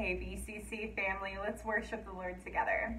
Hey, BCC family, let's worship the Lord together.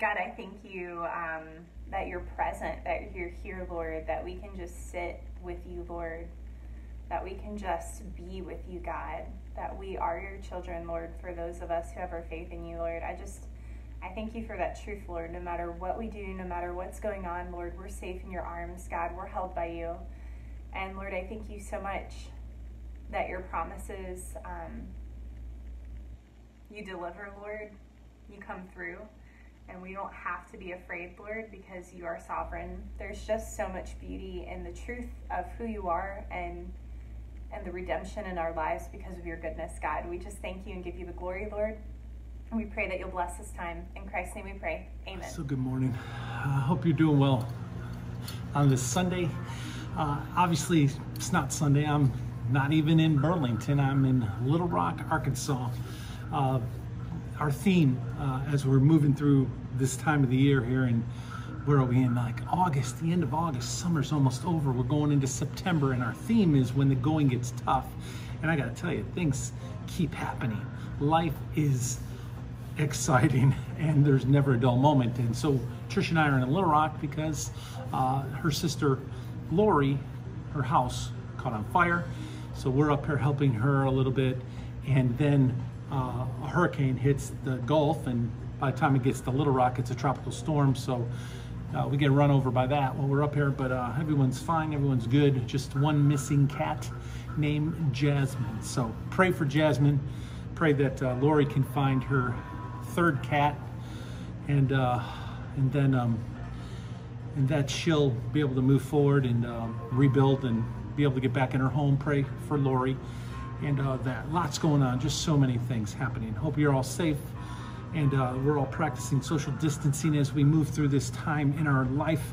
God, I thank you that you're present, that you're here, Lord, that we can just sit with you, Lord, that we can just be with you, God, that we are your children, Lord, for those of us who have our faith in you, Lord. I thank you for that truth, Lord. No matter what we do, no matter what's going on, Lord, we're safe in your arms, God. We're held by you. And Lord, I thank you so much that your promises, you deliver, Lord, you come through. And we don't have to be afraid, Lord, because you are sovereign. There's just so much beauty in the truth of who you are and the redemption in our lives because of your goodness, God. We just thank you and give you the glory, Lord. And we pray that you'll bless this time. In Christ's name we pray. Amen. So good morning. I hope you're doing well on this Sunday. Obviously, it's not Sunday. I'm not even in Burlington. I'm in Little Rock, Arkansas. Our theme as we're moving through this time of the year here, and where are we in, like August, the end of August, summer's almost over, we're going into September, and our theme is when the going gets tough. And I gotta tell you, things keep happening. Life is exciting and there's never a dull moment. And so Trish and I are in Little Rock because her sister Lori, her house caught on fire, so we're up here helping her a little bit. And then a hurricane hits the Gulf, and by the time it gets to Little Rock, it's a tropical storm, so we get run over by that while we're up here, but everyone's fine, everyone's good. Just one missing cat named Jasmine. So pray for Jasmine. Pray that Lori can find her third cat, and that she'll be able to move forward and rebuild and be able to get back in her home. Pray for Lori and that. Lots going on, just so many things happening. Hope you're all safe, and we're all practicing social distancing as we move through this time in our life.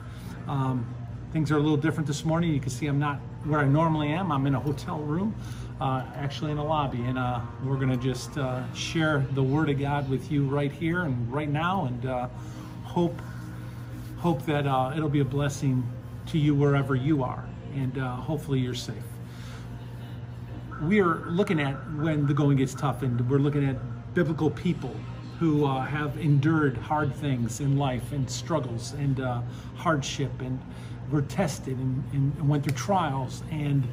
Things are a little different this morning. You can see I'm not where I normally am. I'm in a hotel room, actually in a lobby, and we're gonna just share the Word of God with you right here and right now, and hope that it'll be a blessing to you wherever you are, and hopefully you're safe. We're looking at when the going gets tough, and we're looking at biblical people who have endured hard things in life and struggles and hardship, and were tested and went through trials, and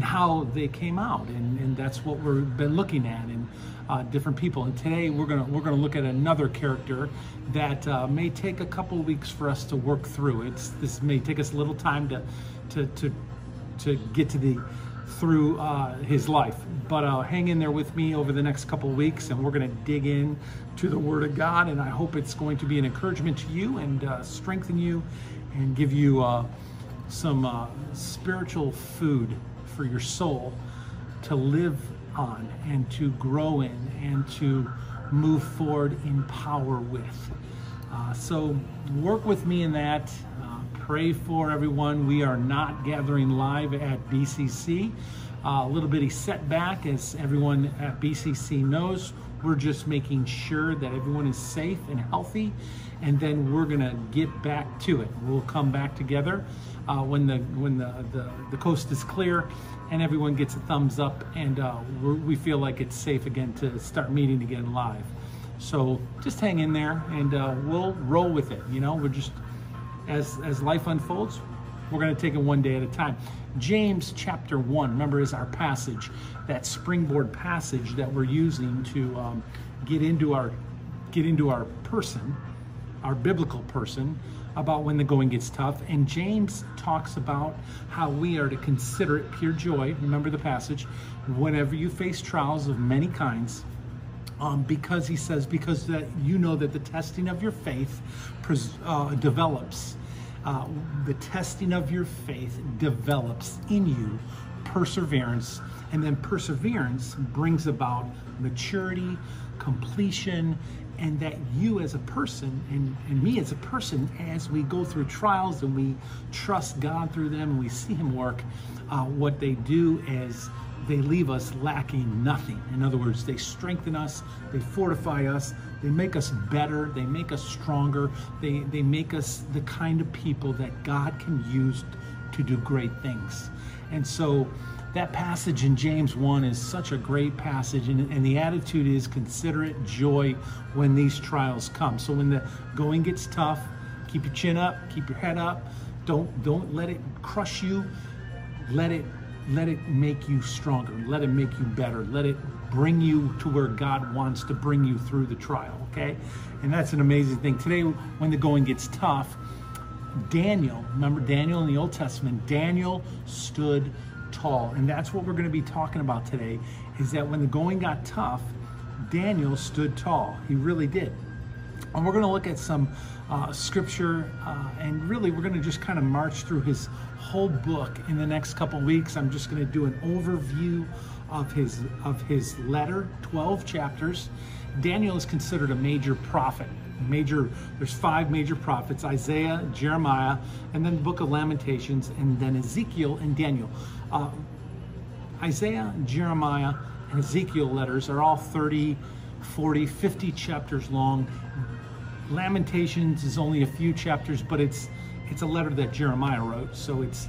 how they came out, and that's what we've been looking at, and different people. And today we're gonna look at another character that may take a couple weeks for us to work through. This may take us a little time to get to the through his life, but hang in there with me over the next couple weeks, and we're going to dig in to the Word of God, and I hope it's going to be an encouragement to you, and strengthen you, and give you some spiritual food for your soul to live on and to grow in and to move forward in power with. So work with me in that. Pray for everyone. We are not gathering live at BCC. A little bitty setback, as everyone at BCC knows. We're just making sure that everyone is safe and healthy, and then we're gonna get back to it. We'll come back together when the coast is clear and everyone gets a thumbs up, and we feel like it's safe again to start meeting again live. So just hang in there, and we'll roll with it. You know, we're just, as life unfolds, we're gonna take it one day at a time. James chapter 1, remember, is our passage, that springboard passage that we're using to get into our person, our biblical person, about when the going gets tough. And James talks about how we are to consider it pure joy, remember the passage, whenever you face trials of many kinds, because he says, because that you know that the testing of your faith develops. The testing of your faith develops in you perseverance, and then perseverance brings about maturity, completion, and that you as a person, and me as a person, as we go through trials and we trust God through them and we see Him work, what they do is they leave us lacking nothing. In other words, they strengthen us, they fortify us, they make us better, they make us stronger, they make us the kind of people that God can use to do great things. And so that passage in James 1 is such a great passage, and the attitude is consider it joy when these trials come. So when the going gets tough, keep your chin up, keep your head up, don't let it crush you, let it make you stronger, let it make you better, let it bring you to where God wants to bring you through the trial, okay? And that's an amazing thing. Today, when the going gets tough, Daniel, remember Daniel in the Old Testament, Daniel stood tall. And that's what we're gonna be talking about today, is that when the going got tough, Daniel stood tall. He really did. And we're gonna look at some scripture, and really we're gonna just kind of march through his whole book in the next couple weeks. I'm just gonna do an overview of his letter, 12 chapters. Daniel is considered a major prophet. There's 5 major prophets: Isaiah, Jeremiah, and then the book of Lamentations, and then Ezekiel and Daniel. Isaiah, Jeremiah, and Ezekiel letters are all 30, 40, 50 chapters long. Lamentations is only a few chapters, but it's a letter that Jeremiah wrote, so it's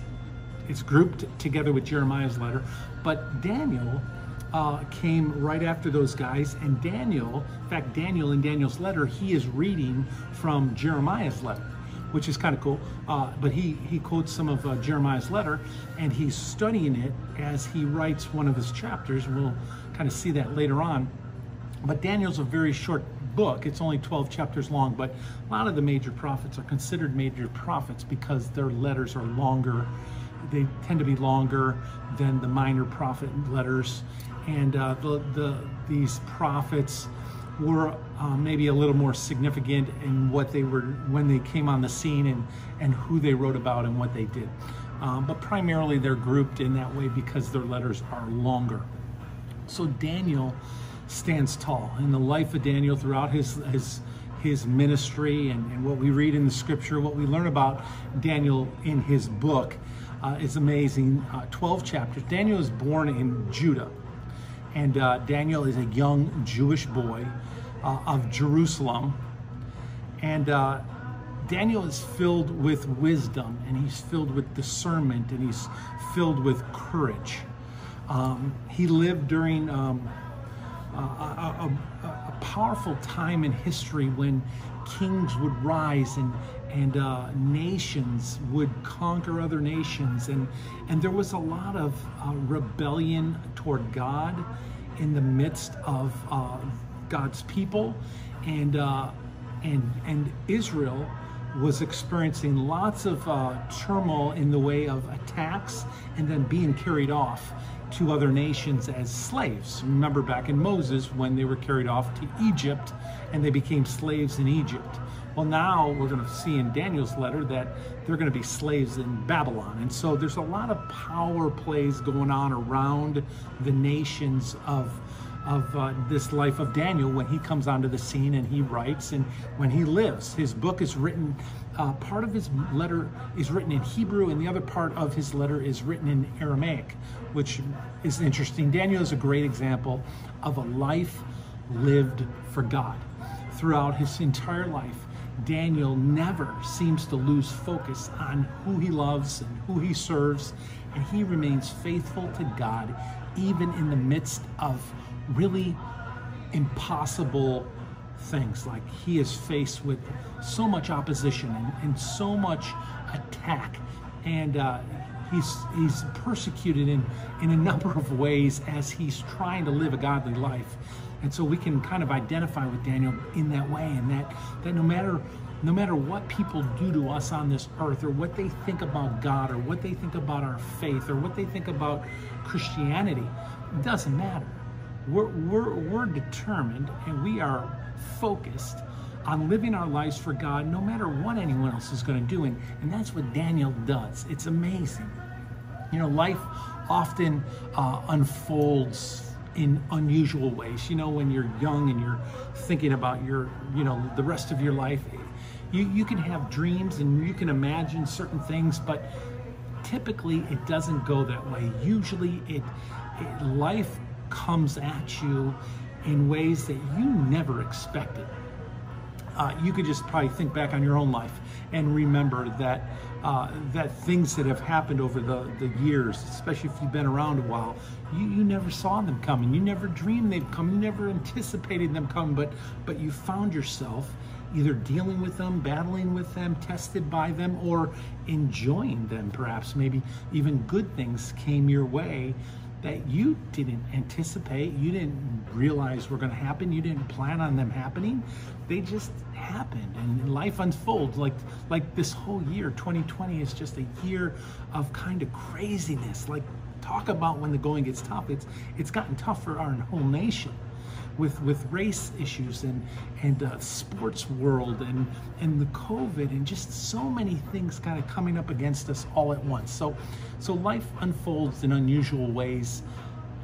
grouped together with Jeremiah's letter. But Daniel came right after those guys, and Daniel, in fact, Daniel in Daniel's letter, he is reading from Jeremiah's letter, which is kind of cool, but he quotes some of Jeremiah's letter, and he's studying it as he writes one of his chapters. We'll kind of see that later on. But Daniel's a very short book. It's only 12 chapters long, but a lot of the major prophets are considered major prophets because their letters are longer. They tend to be longer than the minor prophet letters. And these prophets were maybe a little more significant in what they were, when they came on the scene, and who they wrote about and what they did. But primarily they're grouped in that way because their letters are longer. So Daniel stands tall. In the life of Daniel, throughout his ministry and what we read in the scripture, what we learn about Daniel in his book is amazing. 12 chapters. Daniel is born in Judah, and Daniel is a young Jewish boy of Jerusalem, and Daniel is filled with wisdom, and he's filled with discernment, and he's filled with courage. He lived during a powerful time in history when kings would rise and nations would conquer other nations, and there was a lot of rebellion toward God in the midst of God's people, and Israel was experiencing lots of turmoil in the way of attacks and then being carried off to other nations as slaves. Remember back in Moses when they were carried off to Egypt and they became slaves in Egypt. Well, now we're going to see in Daniel's letter that they're going to be slaves in Babylon. And so there's a lot of power plays going on around the nations of this life of Daniel when he comes onto the scene and he writes, and when he lives. His book is written, part of his letter is written in Hebrew, and the other part of his letter is written in Aramaic, which is interesting. Daniel is a great example of a life lived for God. Throughout his entire life, Daniel never seems to lose focus on who he loves and who he serves, and he remains faithful to God even in the midst of really impossible things. Like, he is faced with so much opposition and so much attack, and he's persecuted in a number of ways as he's trying to live a godly life. And so we can kind of identify with Daniel in that way, and that no matter what people do to us on this earth, or what they think about God, or what they think about our faith, or what they think about Christianity, it doesn't matter. We're determined, and we are focused on living our lives for God, no matter what anyone else is going to do. And that's what Daniel does. It's amazing. You know, life often unfolds in unusual ways. You know, when you're young and you're thinking about your, you know, the rest of your life, you can have dreams and you can imagine certain things, but typically it doesn't go that way. Usually life comes at you in ways that you never expected. You could just probably think back on your own life and remember that that things that have happened over the years, especially if you've been around a while, you never saw them coming, you never dreamed they'd come, you never anticipated them coming, but you found yourself either dealing with them, battling with them, tested by them, or enjoying them. Perhaps maybe even good things came your way that you didn't anticipate, you didn't realize were going to happen, you didn't plan on them happening. They just happened, and life unfolds. Like this whole year, 2020, is just a year of kind of craziness. Like, talk about when the going gets tough. It's gotten tough for our whole nation, with race issues and sports world and the COVID, and just so many things kind of coming up against us all at once. So life unfolds in unusual ways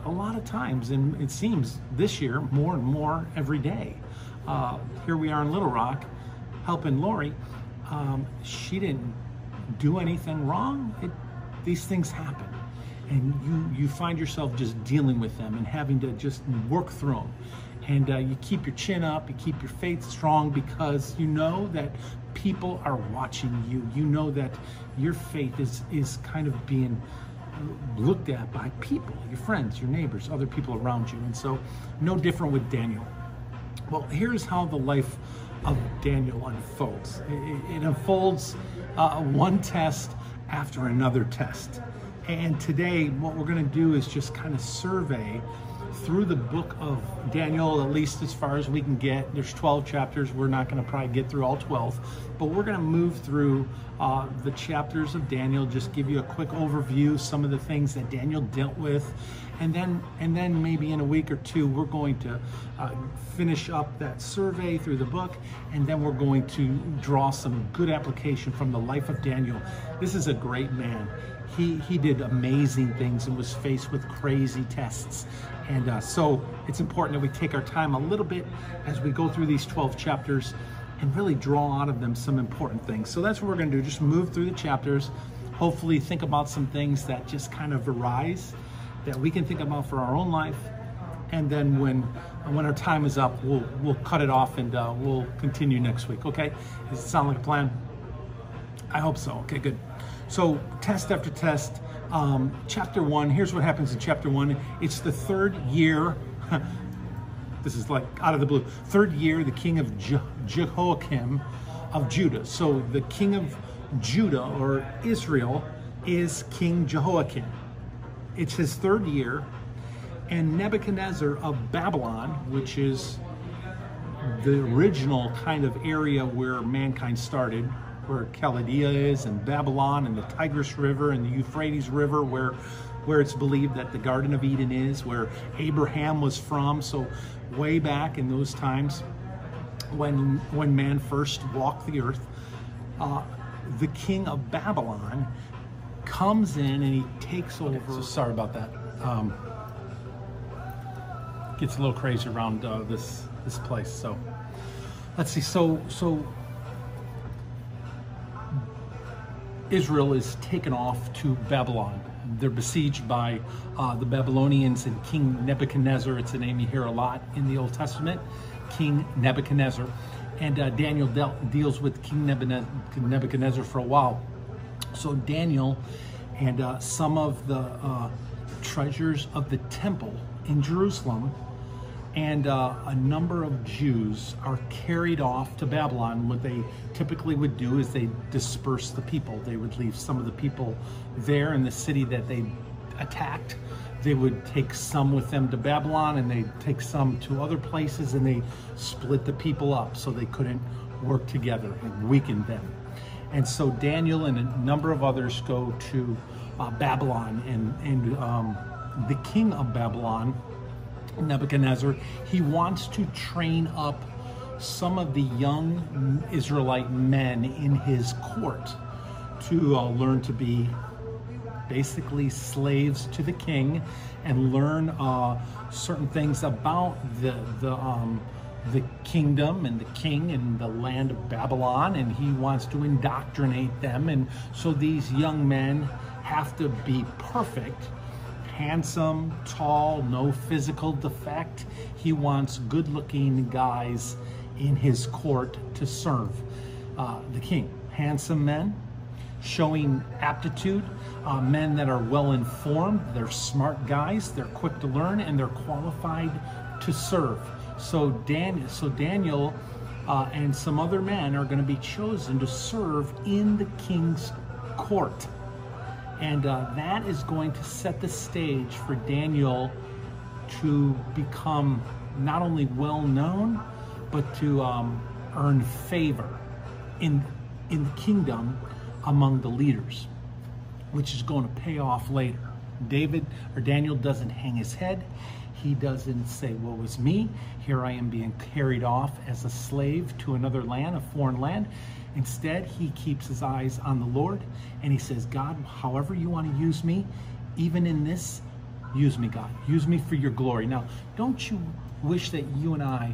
a lot of times, and it seems this year more and more every day. Here we are in Little Rock helping Lori. She didn't do anything wrong. These things happen, and you find yourself just dealing with them and having to just work through them. And you keep your chin up, you keep your faith strong, because you know that people are watching you. You know that your faith is kind of being looked at by people, your friends, your neighbors, other people around you. And so, no different with Daniel. Well, here's how the life of Daniel unfolds. It unfolds one test after another test. And today, what we're going to do is just kind of survey through the book of Daniel, at least as far as we can get. There's 12 chapters. We're not going to probably get through all 12, but we're going to move through the chapters of Daniel, just give you a quick overview, some of the things that Daniel dealt with, and then maybe in a week or two we're going to finish up that survey through the book, and then we're going to draw some good application from the life of Daniel. This is a great man. He did amazing things and was faced with crazy tests. And so it's important that we take our time a little bit as we go through these 12 chapters and really draw out of them some important things. So that's what we're going to do, just move through the chapters, hopefully think about some things that just kind of arise that we can think about for our own life. And then when our time is up, we'll cut it off and we'll continue next week, okay? Does it sound like a plan? I hope so. Okay, good. So test after test, chapter 1, here's what happens in chapter 1. It's the third year, this is like out of the blue, third year, the king of Jehoiakim of Judah. So the king of Judah or Israel is King Jehoiakim. It's his third year, and Nebuchadnezzar of Babylon, which is the original kind of area where mankind started, where Chaldea is, and Babylon, and the Tigris River, and the Euphrates River, where it's believed that the Garden of Eden is, where Abraham was from. So way back in those times, when man first walked the earth, the king of Babylon comes in and he takes over. Okay, so sorry about that. Gets a little crazy around this place. So let's see. So. Israel is taken off to Babylon. They're besieged by the Babylonians and King Nebuchadnezzar. It's a name you hear a lot in the Old Testament, King Nebuchadnezzar. And Daniel deals with King Nebuchadnezzar for a while. So Daniel and some of the treasures of the temple in Jerusalem and a number of Jews are carried off to Babylon. What they typically would do is they disperse the people. They would leave some of the people there in the city that they attacked. They would take some with them to Babylon, and they'd take some to other places, and they split the people up so they couldn't work together and weakened them. And so Daniel and a number of others go to Babylon, and the king of Babylon, Nebuchadnezzar, he wants to train up some of the young Israelite men in his court to learn to be basically slaves to the king and learn certain things about the kingdom and the king and the land of Babylon, and he wants to indoctrinate them. And so these young men have to be perfect, handsome, tall, no physical defect. He wants good-looking guys in his court to serve the king. Handsome men, showing aptitude, men that are well-informed, they're smart guys, they're quick to learn, and they're qualified to serve. So Daniel and some other men are going to be chosen to serve in the king's court. And that is going to set the stage for Daniel to become not only well-known, but to earn favor in the kingdom among the leaders, which is going to pay off later. Daniel doesn't hang his head. He doesn't say, woe is me. Here I am being carried off as a slave to another land, a foreign land. Instead, he keeps his eyes on the Lord, and he says, God, however you want to use me, even in this, use me, God. Use me for your glory. Now, don't you wish that you and I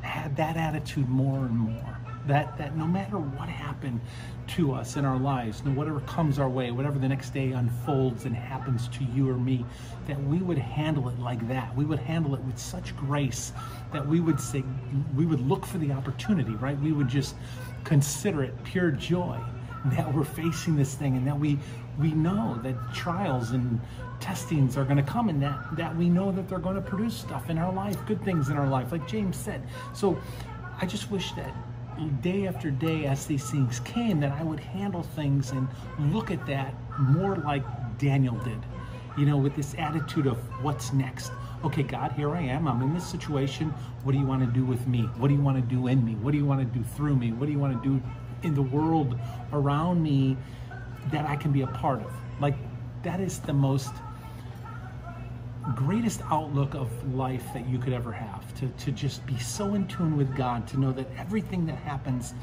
had that attitude more and more? That no matter what happened to us in our lives, no whatever comes our way, whatever the next day unfolds and happens to you or me, that we would handle it like that. We would handle it with such grace that we would say, we would look for the opportunity, right? We would just consider it pure joy that we're facing this thing, and that we know that trials and testings are going to come, and that we know that they're going to produce stuff in our life, good things in our life, like James said. So I just wish that day after day as these things came, that I would handle things and look at that more like Daniel did, you know, with this attitude of what's next, okay, God, here I am. I'm in this situation. What do you want to do with me? What do you want to do in me? What do you want to do through me? What do you want to do in the world around me that I can be a part of? Like, that is the most greatest outlook of life that you could ever have, to just be so in tune with God, to know that everything that happens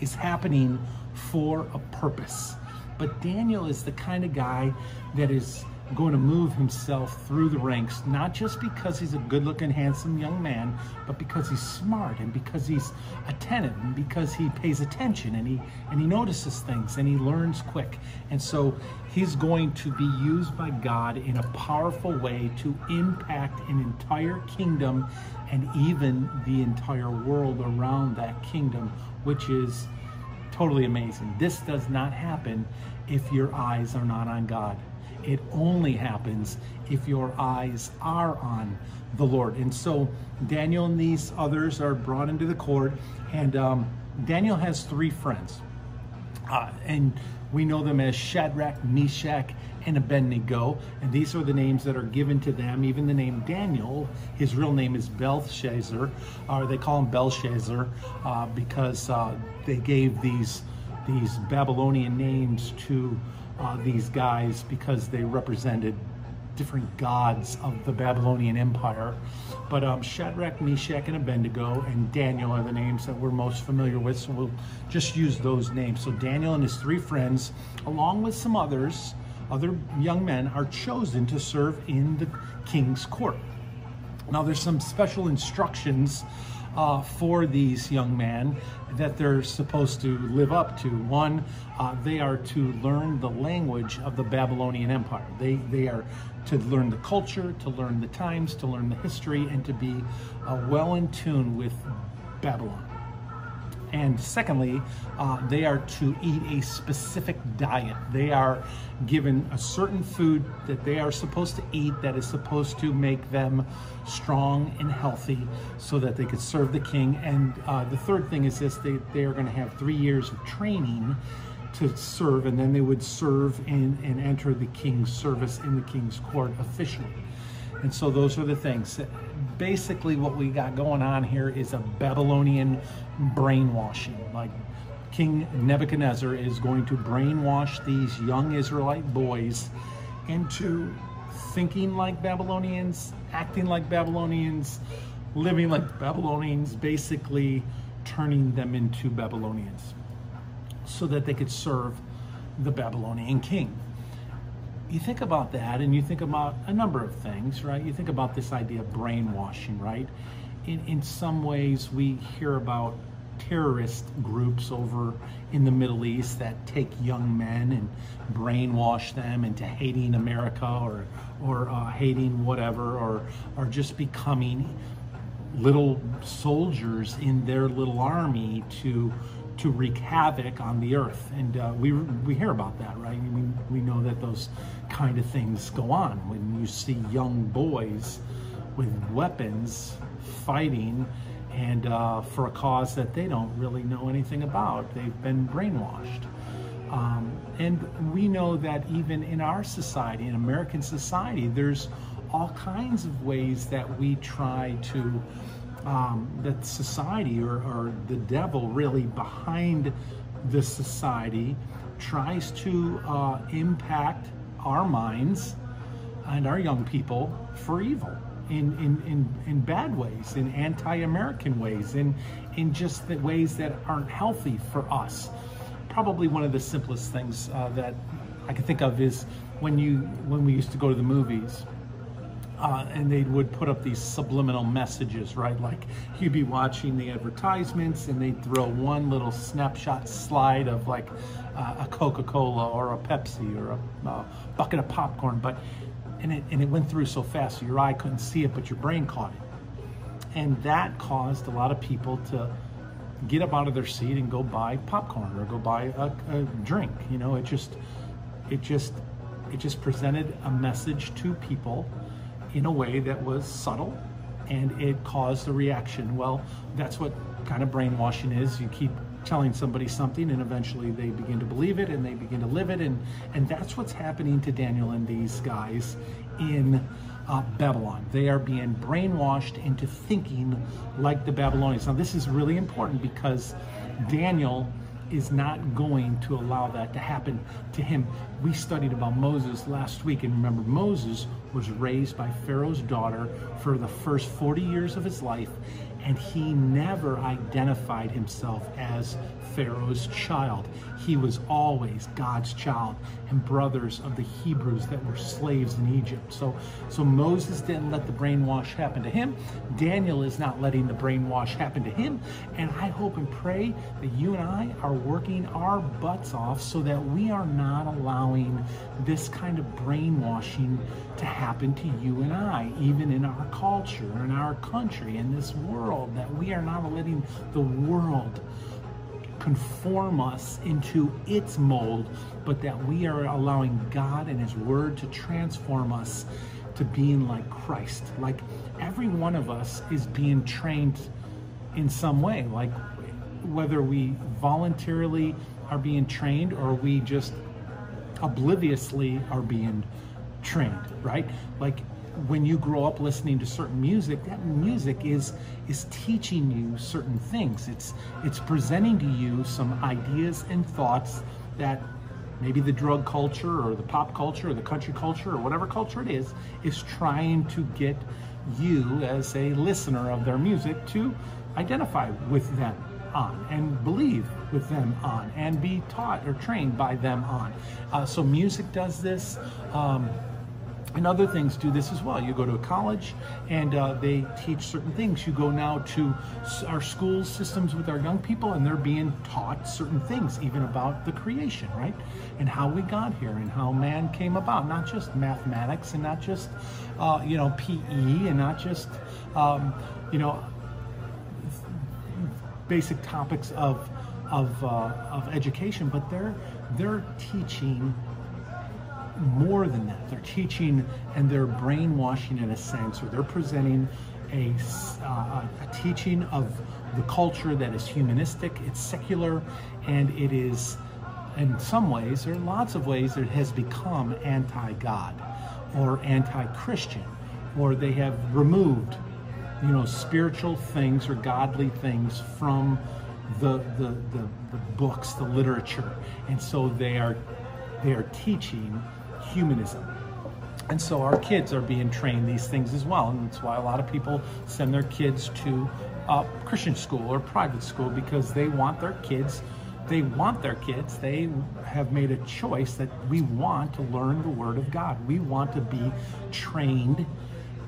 is happening for a purpose. But Daniel is the kind of guy that is going to move himself through the ranks, not just because he's a good-looking, handsome young man, but because he's smart, and because he's attentive, and because he pays attention, and he notices things, and he learns quick. And so he's going to be used by God in a powerful way to impact an entire kingdom and even the entire world around that kingdom, which is totally amazing. This does not happen if your eyes are not on God. It only happens if your eyes are on the Lord. And so Daniel and these others are brought into the court, and Daniel has three friends. And we know them as Shadrach, Meshach, and Abednego. And these are the names that are given to them. Even the name Daniel, his real name is Belshazzar, or they call him Belshazzar because they gave these Babylonian names to these guys because they represented different gods of the Babylonian Empire. But Shadrach, Meshach, and Abednego and Daniel are the names that we're most familiar with, so we'll just use those names. So Daniel and his three friends, along with some others, other young men, are chosen to serve in the king's court. Now there's some special instructions for these young men that they're supposed to live up to. One, they are to learn the language of the Babylonian Empire. They are to learn the culture, to learn the times, to learn the history, and to be well in tune with Babylon. And secondly, they are to eat a specific diet. They are given a certain food that they are supposed to eat that is supposed to make them strong and healthy so that they could serve the king. And the third thing is this: they are going to have 3 years of training to serve, and then they would serve and enter the king's service in the king's court officially. And so those are the things. Basically, what we got going on here is a Babylonian brainwashing. Like, King Nebuchadnezzar is going to brainwash these young Israelite boys into thinking like Babylonians, acting like Babylonians, living like Babylonians, basically turning them into Babylonians so that they could serve the Babylonian king. You think about that, and you think about a number of things, right? You think about this idea of brainwashing, right? In some ways, we hear about terrorist groups over in the Middle East that take young men and brainwash them into hating America or hating whatever, or just becoming little soldiers in their little army to wreak havoc on the earth. And we hear about that, right? We know that those kind of things go on when you see young boys with weapons fighting and for a cause that they don't really know anything about. They've been brainwashed. And we know that even in our society, in American society, there's all kinds of ways that we try to that society or the devil really behind the society tries to impact our minds and our young people for evil in bad ways, in anti-American ways, in just the ways that aren't healthy for us. Probably one of the simplest things that I can think of is when we used to go to the movies. And they would put up these subliminal messages, right? Like, you'd be watching the advertisements and they'd throw one little snapshot slide of like a Coca-Cola or a Pepsi or a bucket of popcorn, and it went through so fast, so your eye couldn't see it, but your brain caught it. And that caused a lot of people to get up out of their seat and go buy popcorn or go buy a drink. You know, it just presented a message to people in a way that was subtle, and it caused a reaction. Well, that's what kind of brainwashing is. You keep telling somebody something, and eventually they begin to believe it, and they begin to live it, and that's what's happening to Daniel and these guys in Babylon. They are being brainwashed into thinking like the Babylonians. Now, this is really important because Daniel is not going to allow that to happen to him. We studied about Moses last week, and remember, Moses was raised by Pharaoh's daughter for the first 40 years of his life, and he never identified himself as Pharaoh's child. He was always God's child and brothers of the Hebrews that were slaves in Egypt. So Moses didn't let the brainwash happen to him. Daniel is not letting the brainwash happen to him. And I hope and pray that you and I are working our butts off so that we are not allowing this kind of brainwashing to happen to you and I, even in our culture, in our country, in this world, that we are not letting the world conform us into its mold, but that we are allowing God and His Word to transform us to being like Christ. Like, every one of us is being trained in some way, like whether we voluntarily are being trained or we just obliviously are being trained, right? Like, when you grow up listening to certain music, that music is teaching you certain things. It's presenting to you some ideas and thoughts that maybe the drug culture or the pop culture or the country culture or whatever culture it is trying to get you as a listener of their music to identify with them on, and believe with them on, and be taught or trained by them on. So music does this. And other things do this as well. You go to a college and they teach certain things. You go now to our school systems with our young people and they're being taught certain things, even about the creation, right? And how we got here and how man came about. Not just mathematics and not just, PE and not just, basic topics of education, but they're teaching more than that. They're teaching and they're brainwashing, in a sense, or they're presenting a teaching of the culture that is humanistic, it's secular, and it is, in some ways, or in lots of ways, it has become anti-God or anti-Christian, or they have removed, spiritual things or godly things from the books, the literature, and so they are teaching humanism. And so our kids are being trained these things as well, and that's why a lot of people send their kids to Christian school or private school, because they have made a choice that we want to learn the Word of God. We want to be trained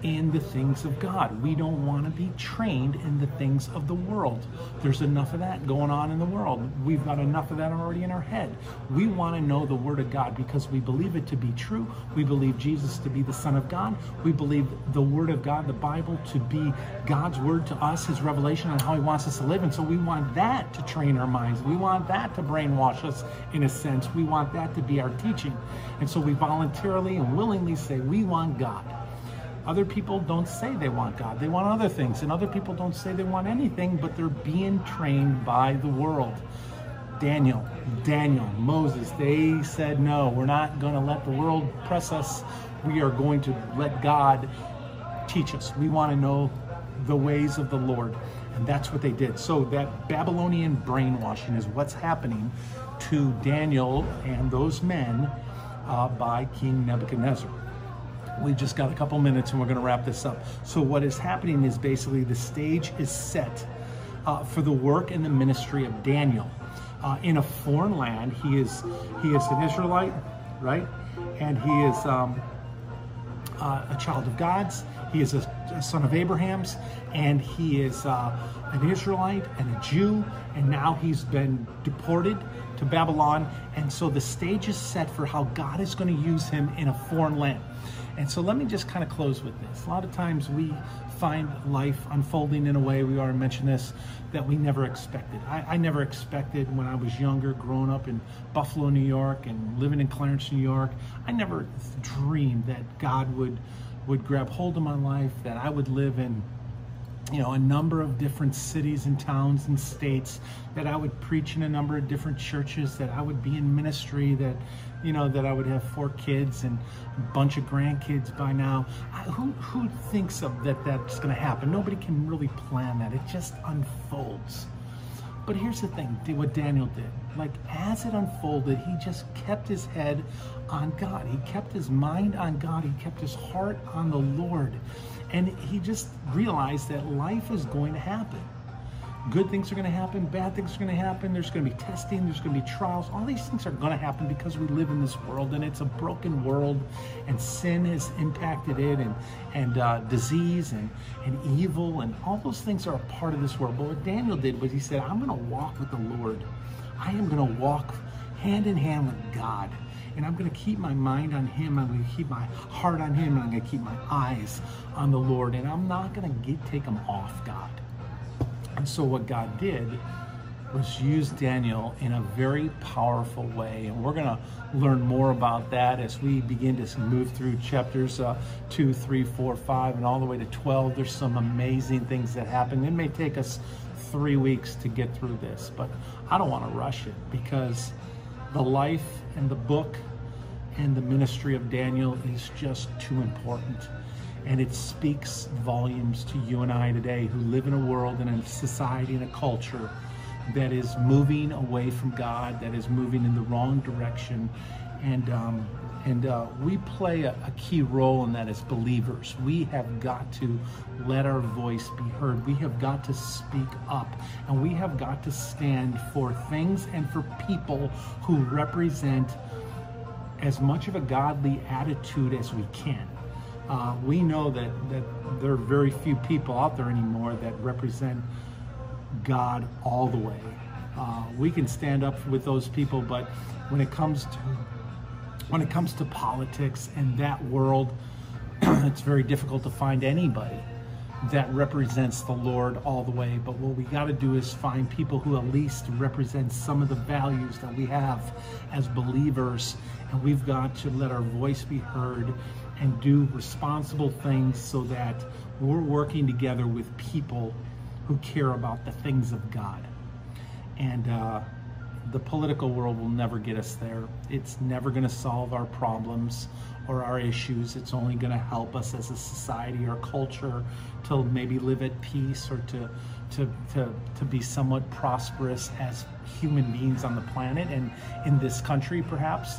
in the things of God. We don't want to be trained in the things of the world. There's enough of that going on in the world. We've got enough of that already in our head. We want to know the Word of God because we believe it to be true. We believe Jesus to be the Son of God. We believe the Word of God, the Bible, to be God's Word to us, His revelation on how He wants us to live. And so we want that to train our minds. We want that to brainwash us, in a sense. We want that to be our teaching. And so we voluntarily and willingly say we want God. Other people don't say they want God. They want other things. And other people don't say they want anything, but they're being trained by the world. Daniel, Moses, they said, no, we're not going to let the world press us. We are going to let God teach us. We want to know the ways of the Lord. And that's what they did. So that Babylonian brainwashing is what's happening to Daniel and those men by King Nebuchadnezzar. We've just got a couple minutes and we're going to wrap this up. So what is happening is basically the stage is set for the work and the ministry of Daniel in a foreign land. He is an Israelite, right? And he is a child of God's. He is a son of Abraham's, and he is an Israelite and a Jew, and now he's been deported to Babylon. And so the stage is set for how God is going to use him in a foreign land. And so let me just kind of close with this. A lot of times we find life unfolding in a way, we already mentioned this, that we never expected. I never expected, when I was younger, growing up in Buffalo, New York, and living in Clarence, New York, I never dreamed that God would grab hold of my life, that I would live in a number of different cities and towns and states, that I would preach in a number of different churches, that I would be in ministry, that, that I would have 4 kids and a bunch of grandkids by now. Who thinks of that that's going to happen? Nobody can really plan that. It just unfolds. But here's the thing, what Daniel did, as it unfolded, he just kept his head on God. He kept his mind on God. He kept his heart on the Lord. And he just realized that life is going to happen. Good things are going to happen. Bad things are going to happen. There's going to be testing. There's going to be trials. All these things are going to happen because we live in this world, and it's a broken world, and sin has impacted it, and disease and evil, and all those things are a part of this world. But what Daniel did was he said, I'm going to walk with the Lord. I am going to walk hand in hand with God. And I'm going to keep my mind on Him. I'm going to keep my heart on Him. And I'm going to keep my eyes on the Lord. And I'm not going to take them off God. And so what God did was use Daniel in a very powerful way. And we're going to learn more about that as we begin to move through chapters 2, 3, 4, 5, and all the way to 12. There's some amazing things that happen. It may take us 3 weeks to get through this, but I don't want to rush it, because the life and the book and the ministry of Daniel is just too important. And it speaks volumes to you and I today, who live in a world and a society and a culture that is moving away from God, that is moving in the wrong direction. And we play a key role in that as believers. We have got to let our voice be heard. We have got to speak up, and we have got to stand for things and for people who represent as much of a godly attitude as we can. We know that there are very few people out there anymore that represent God all the way. We can stand up with those people, but when it comes to politics and that world, it's very difficult to find anybody that represents the Lord all the way. But what we got to do is find people who at least represent some of the values that we have as believers, and we've got to let our voice be heard and do responsible things so that we're working together with people who care about the things of God. And the political world will never get us there. It's never going to solve our problems or our issues. It's only going to help us as a society or culture to maybe live at peace, or to be somewhat prosperous as human beings on the planet and in this country perhaps.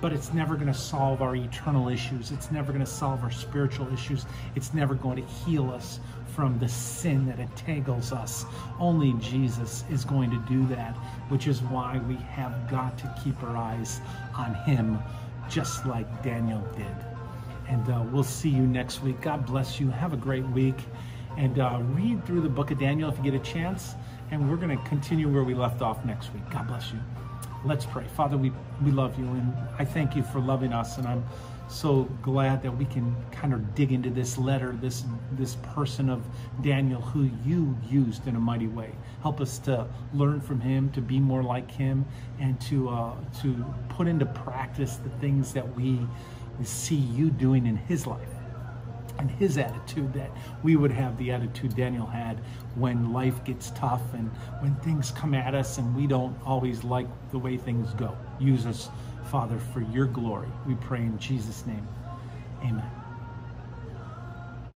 But it's never going to solve our eternal issues. It's never going to solve our spiritual issues. It's never going to heal us from the sin that entangles us. Only Jesus is going to do that, which is why we have got to keep our eyes on Him, just like Daniel did. And we'll see you next week. God bless you. Have a great week. And read through the book of Daniel if you get a chance. And we're going to continue where we left off next week. God bless you. Let's pray. Father, we love you, and I thank you for loving us, and I'm so glad that we can kind of dig into this letter, this person of Daniel who you used in a mighty way. Help us to learn from him, to be more like him, and to put into practice the things that we see you doing in his life and his attitude, that we would have the attitude Daniel had when life gets tough and when things come at us and we don't always like the way things go. Use us, Father, for your glory. We pray in Jesus' name. Amen.